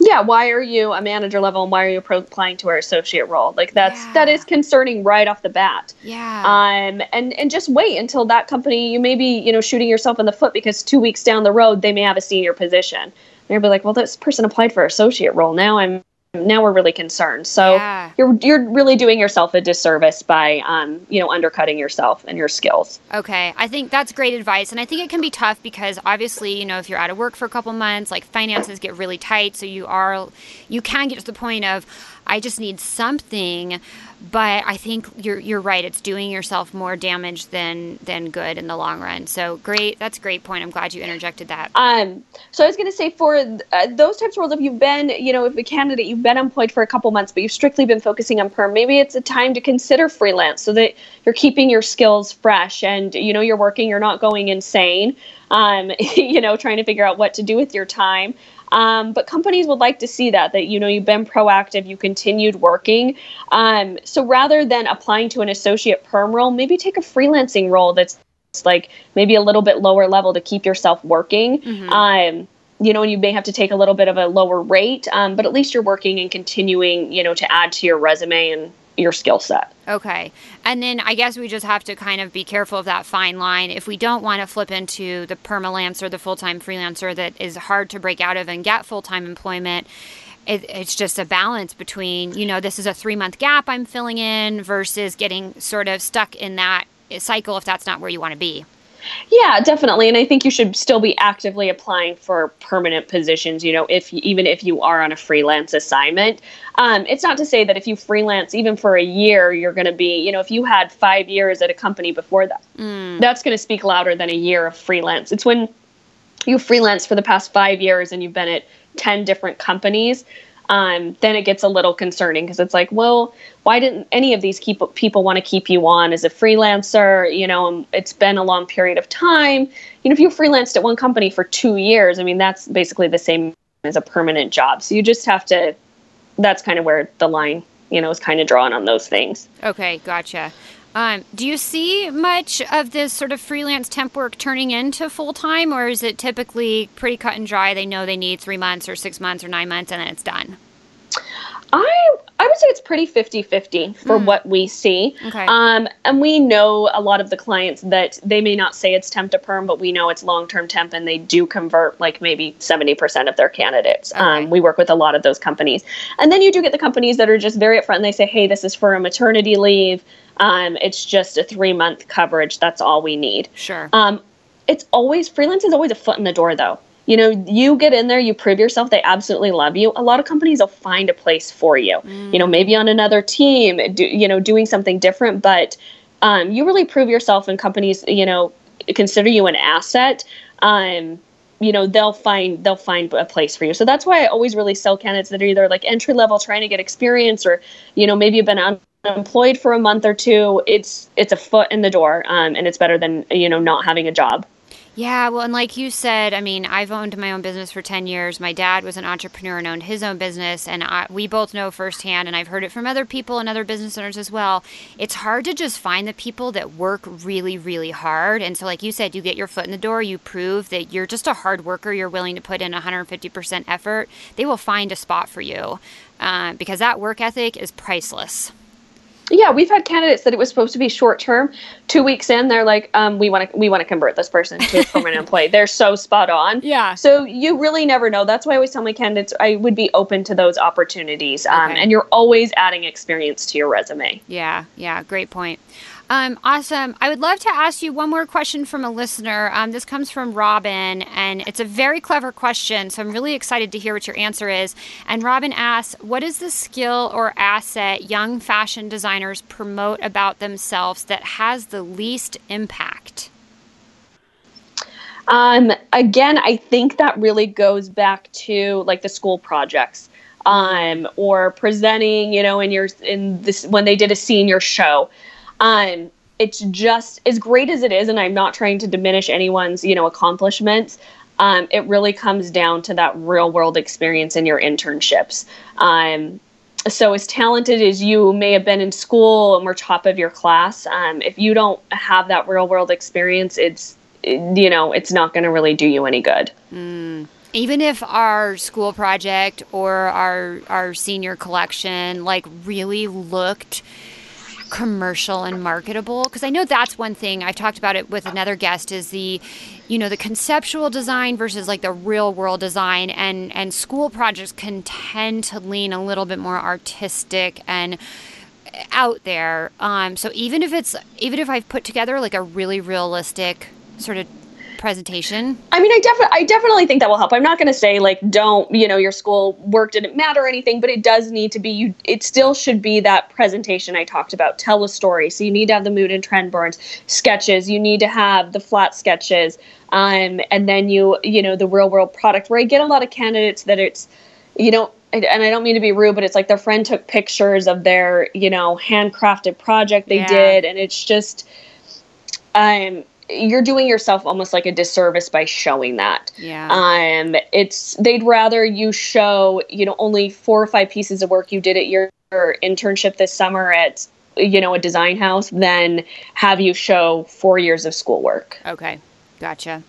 Yeah, why are you a manager level and why are you applying to our associate role? Like that's yeah. that is concerning right off the bat. Yeah. Um and, and just wait until that company, you may be, you know, shooting yourself in the foot, because two weeks down the road they may have a senior position. They'll be like, well, this person applied for associate role. Now I'm now we're really concerned. So yeah. you're you're really doing yourself a disservice by um, you know, undercutting yourself and your skills. Okay. I think that's great advice. And I think it can be tough because obviously, you know, if you're out of work for a couple months, like finances get really tight. So you are you can get to the point of, I just need something, but I think you're you're right. It's doing yourself more damage than than good in the long run. So great, that's a great point. I'm glad you interjected that. Um, so I was going to say for uh, those types of roles, if you've been, you know, if a candidate you've been employed for a couple months, but you've strictly been focusing on perm, maybe it's a time to consider freelance so that you're keeping your skills fresh and you know you're working, you're not going insane. Um, you know, trying to figure out what to do with your time. Um, but companies would like to see that, that, you know, you've been proactive, you continued working. Um, so rather than applying to an associate perm role, maybe take a freelancing role that's like maybe a little bit lower level to keep yourself working. Mm-hmm. Um, you know, and you may have to take a little bit of a lower rate, um, but at least you're working and continuing, you know, to add to your resume and your skill set. Okay. And then I guess we just have to kind of be careful of that fine line. If we don't want to flip into the permalance or the full-time freelancer that is hard to break out of and get full-time employment, it, it's just a balance between, you know, this is a three-month gap I'm filling in versus getting sort of stuck in that cycle if that's not where you want to be. Yeah, definitely. And I think you should still be actively applying for permanent positions, you know, if even if you are on a freelance assignment. Um, it's not to say that if you freelance even for a year, you're going to be, you know, if you had five years at a company before that, mm. that's going to speak louder than a year of freelance. It's when you freelance for the past five years and you've been at ten different companies. Um, then it gets a little concerning because it's like, well, why didn't any of these keep, people want to keep you on as a freelancer? You know, it's been a long period of time. You know, if you freelanced at one company for two years, I mean, that's basically the same as a permanent job. So you just have to, that's kind of where the line, you know, is kind of drawn on those things. Okay, gotcha. Um, do you see much of this sort of freelance temp work turning into full-time, or is it typically pretty cut and dry? They know they need three months or six months or nine months and then it's done. I I would say it's pretty fifty-fifty for mm. what we see. Okay. Um, and we know a lot of the clients that they may not say it's temp to perm, but we know it's long-term temp, and they do convert like maybe seventy percent of their candidates. Okay. Um, we work with a lot of those companies. And then you do get the companies that are just very upfront and they say, hey, this is for a maternity leave. Um, it's just a three-month coverage. That's all we need. Sure. Um, it's always, freelance is always a foot in the door, though. You know, you get in there, you prove yourself, they absolutely love you. A lot of companies will find a place for you, mm. you know, maybe on another team, do, you know, doing something different. But um, you really prove yourself and companies, you know, consider you an asset. Um, you know, they'll find they'll find a place for you. So that's why I always really sell candidates that are either like entry level, trying to get experience, or, you know, maybe you've been on. Employed for a month or two. It's it's a foot in the door, um, and it's better than, you know, not having a job. Yeah, well, and like you said, I mean, I've owned my own business for ten years. My dad was an entrepreneur and owned his own business, and I, we both know firsthand, and I've heard it from other people and other business owners as well, it's hard to just find the people that work really, really hard. And so like you said, you get your foot in the door, you prove that you're just a hard worker, you're willing to put in one hundred fifty percent effort, they will find a spot for you uh, because that work ethic is priceless. Yeah, we've had candidates that it was supposed to be short term. Two weeks in, they're like, um, "We want to, we want to convert this person to a permanent employee." They're so spot on. Yeah. So you really never know. That's why I always tell my candidates I would be open to those opportunities, um, okay. and you're always adding experience to your resume. Yeah, yeah, great point. Um, awesome. I would love to ask you one more question from a listener. Um, this comes from Robin, and it's a very clever question, so I'm really excited to hear what your answer is. And Robin asks, what is the skill or asset young fashion designers promote about themselves that has the least impact? Um, again, I think that really goes back to like the school projects. Um, or presenting, you know, in your in this when they did a senior show. Um, it's just as great as it is, and I'm not trying to diminish anyone's, you know, accomplishments. Um, it really comes down to that real world experience in your internships. Um, so as talented as you may have been in school and were top of your class, um, if you don't have that real world experience, it's, it, you know, it's not going to really do you any good. Mm. Even if our school project or our, our senior collection, like really looked commercial and marketable, because I know that's one thing I've talked about it with another guest is the, you know, the conceptual design versus like the real world design, and and school projects can tend to lean a little bit more artistic and out there. Um, so even if it's even if I've put together like a really realistic sort of presentation. I mean, I definitely, I definitely think that will help. I'm not going to say like, don't, you know, your school work didn't matter or anything, but it does need to be, you, it still should be that presentation I talked about, tell a story. So you need to have the mood and trend burns, sketches, you need to have the flat sketches. Um, and then you, you know, the real world product where I get a lot of candidates that it's, you know, and I don't mean to be rude, but it's like their friend took pictures of their, you know, handcrafted project they yeah. did. And it's just, um, you're doing yourself almost like a disservice by showing that. Yeah. Um, it's, they'd rather you show, you know, only four or five pieces of work you did at your, your internship this summer at, you know, a design house than have you show four years of schoolwork. Okay. Gotcha.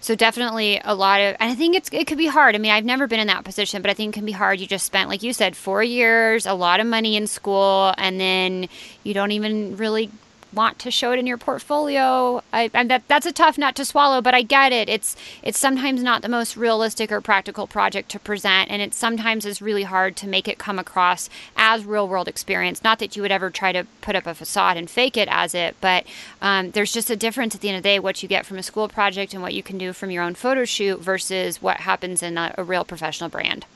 So definitely a lot of, and I think it's, it could be hard. I mean, I've never been in that position, but I think it can be hard. You just spent, like you said, four years, a lot of money in school, and then you don't even really want to show it in your portfolio. I, and that that's a tough nut to swallow, but I get it. It's it's sometimes not the most realistic or practical project to present, and it sometimes is really hard to make it come across as real world experience. Not that you would ever try to put up a facade and fake it as it, but um, there's just a difference at the end of the day, what you get from a school project and what you can do from your own photo shoot versus what happens in a, a real professional brand.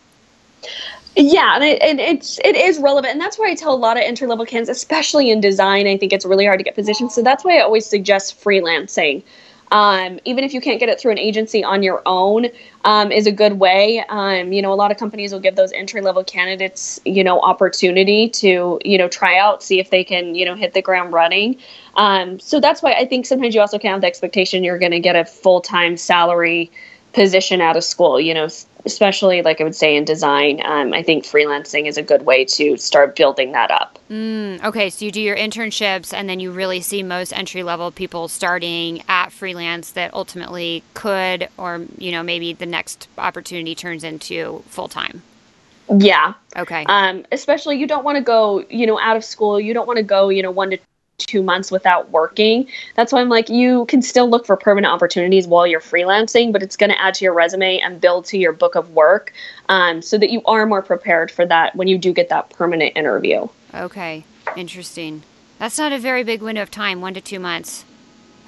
Yeah, and, it, and it's it is relevant, and that's why I tell a lot of entry level candidates, especially in design. I think it's really hard to get positions, so that's why I always suggest freelancing. Um, even if you can't get it through an agency on your own, um, is a good way. Um, you know, a lot of companies will give those entry level candidates, you know, opportunity to you know try out, see if they can you know hit the ground running. Um, so that's why I think sometimes you also can't have the expectation you're going to get a full time salary position out of school. You know. Especially like I would say in design, um, I think freelancing is a good way to start building that up. Mm, okay. So you do your internships, and then you really see most entry-level people starting at freelance that ultimately could, or, you know, maybe the next opportunity turns into full-time. Yeah. Okay. Um, especially you don't want to go, you know, out of school. You don't want to go, you know, one to two months without working. That's why I'm like, you can still look for permanent opportunities while you're freelancing, but it's going to add to your resume and build to your book of work, um, so that you are more prepared for that when you do get that permanent interview. Okay. Interesting. That's not a very big window of time, one to two months.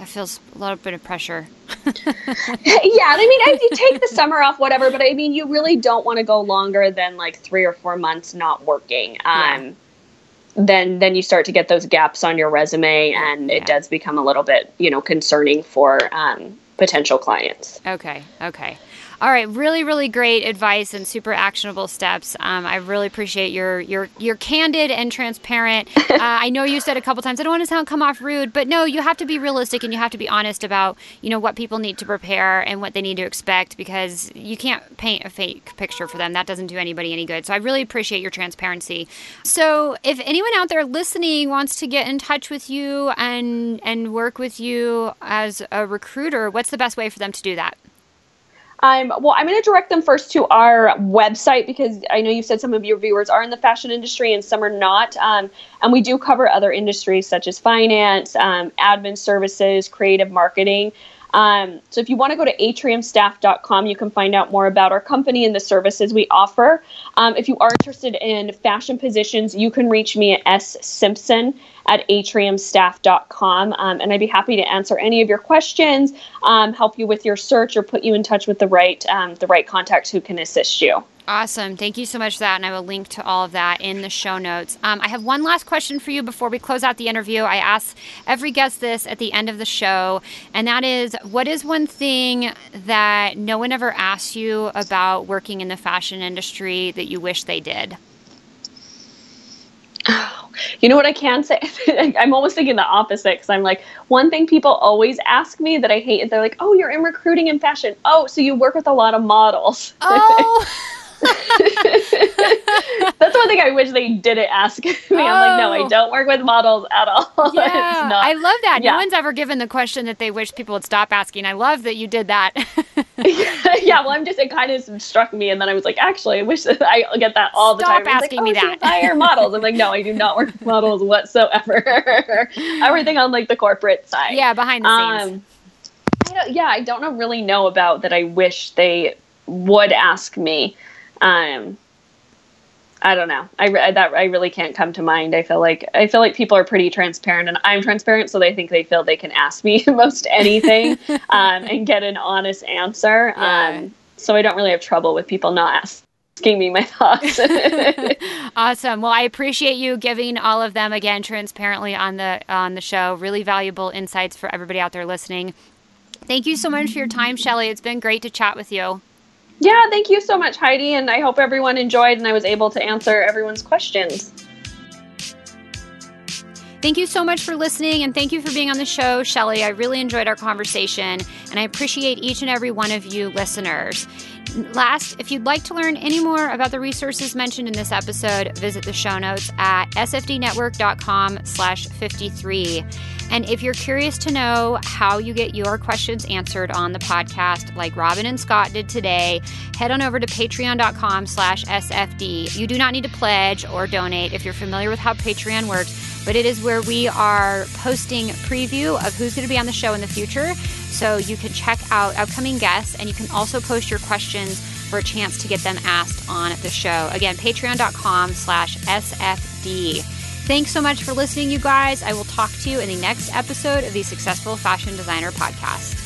That feels a little bit of pressure. Yeah. I mean, if you take the summer off, whatever, but I mean, you really don't want to go longer than like three or four months not working. Um, yeah. then then you start to get those gaps on your resume, and yeah. it does become a little bit, you know, concerning for um, potential clients. Okay. Okay. All right. Really, really great advice and super actionable steps. Um, I really appreciate your your your candid and transparent. Uh, I know you said a couple times, I don't want to sound come off rude, but no, you have to be realistic and you have to be honest about, you know, what people need to prepare and what they need to expect, because you can't paint a fake picture for them. That doesn't do anybody any good. So I really appreciate your transparency. So if anyone out there listening wants to get in touch with you and and work with you as a recruiter, what's the best way for them to do that? Um, well, I'm going to direct them first to our website, because I know you said some of your viewers are in the fashion industry and some are not. Um, and we do cover other industries such as finance, um, admin services, creative marketing. Um, so if you want to go to atrium staff dot com, you can find out more about our company and the services we offer. Um, if you are interested in fashion positions, you can reach me at s simpson at atrium staff dot com. Um, and I'd be happy to answer any of your questions, um, help you with your search, or put you in touch with the right, um, the right contacts who can assist you. Awesome. Thank you so much for that. And I will link to all of that in the show notes. Um, I have one last question for you before we close out the interview. I ask every guest this at the end of the show, and that is, what is one thing that no one ever asks you about working in the fashion industry that you wish they did? Oh, you know what I can say? I'm almost thinking the opposite, because I'm like, one thing people always ask me that I hate is they're like, oh, you're in recruiting and fashion. Oh, so you work with a lot of models. Oh. That's one thing I wish they didn't ask me. Oh. I'm like, no, I don't work with models at all. Yeah. It's not, I love that. Yeah. No one's ever given the question that they wish people would stop asking. I love that you did that. Yeah, well, I'm just, it kind of struck me, and then I was like, actually, I wish that I get that all the stop time. Stop asking like, oh, me that. I hire models. I'm like, no, I do not work with models whatsoever. Everything on like the corporate side. Yeah, behind the scenes. Um, I don't, yeah, I don't know, really know about that I wish they would ask me. Um, I don't know. I, I, that I really can't come to mind. I feel like, I feel like people are pretty transparent, and I'm transparent. So they think they feel they can ask me most anything, um, and get an honest answer. Yeah. Um, so I don't really have trouble with people not asking me my thoughts. Awesome. Well, I appreciate you giving all of them again, transparently on the, on the show. Really valuable insights for everybody out there listening. Thank you so much for your time, Shellie. It's been great to chat with you. Yeah, thank you so much, Heidi, and I hope everyone enjoyed and I was able to answer everyone's questions. Thank you so much for listening, and thank you for being on the show, Shellie. I really enjoyed our conversation, and I appreciate each and every one of you listeners. Last, if you'd like to learn any more about the resources mentioned in this episode, visit the show notes at s f d network dot com slash fifty-three. And if you're curious to know how you get your questions answered on the podcast, like Robin and Scott did today, head on over to patreon dot com slash s f d. You do not need to pledge or donate if you're familiar with how Patreon works, but it is where we are posting preview of who's going to be on the show in the future. So you can check out upcoming guests, and you can also post your questions for a chance to get them asked on the show. Again, patreon dot com slash s f d. Thanks so much for listening, you guys. I will talk to you in the next episode of the Successful Fashion Designer Podcast.